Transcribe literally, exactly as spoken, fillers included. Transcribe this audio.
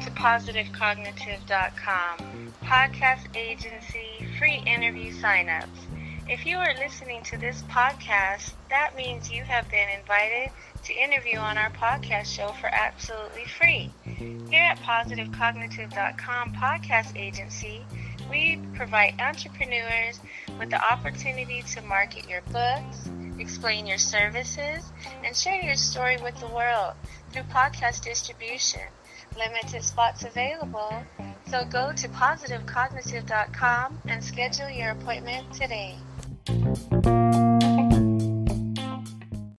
to Positive Cognitive dot com, podcast agency, free interview signups. If you are listening to this podcast, that means you have been invited to interview on our podcast show for absolutely free. Here at Positive Cognitive dot com podcast agency, we provide entrepreneurs with the opportunity to market your books, explain your services, and share your story with the world through podcast distribution. Limited spots available, so go to Positive Cognitive dot com and schedule your appointment today.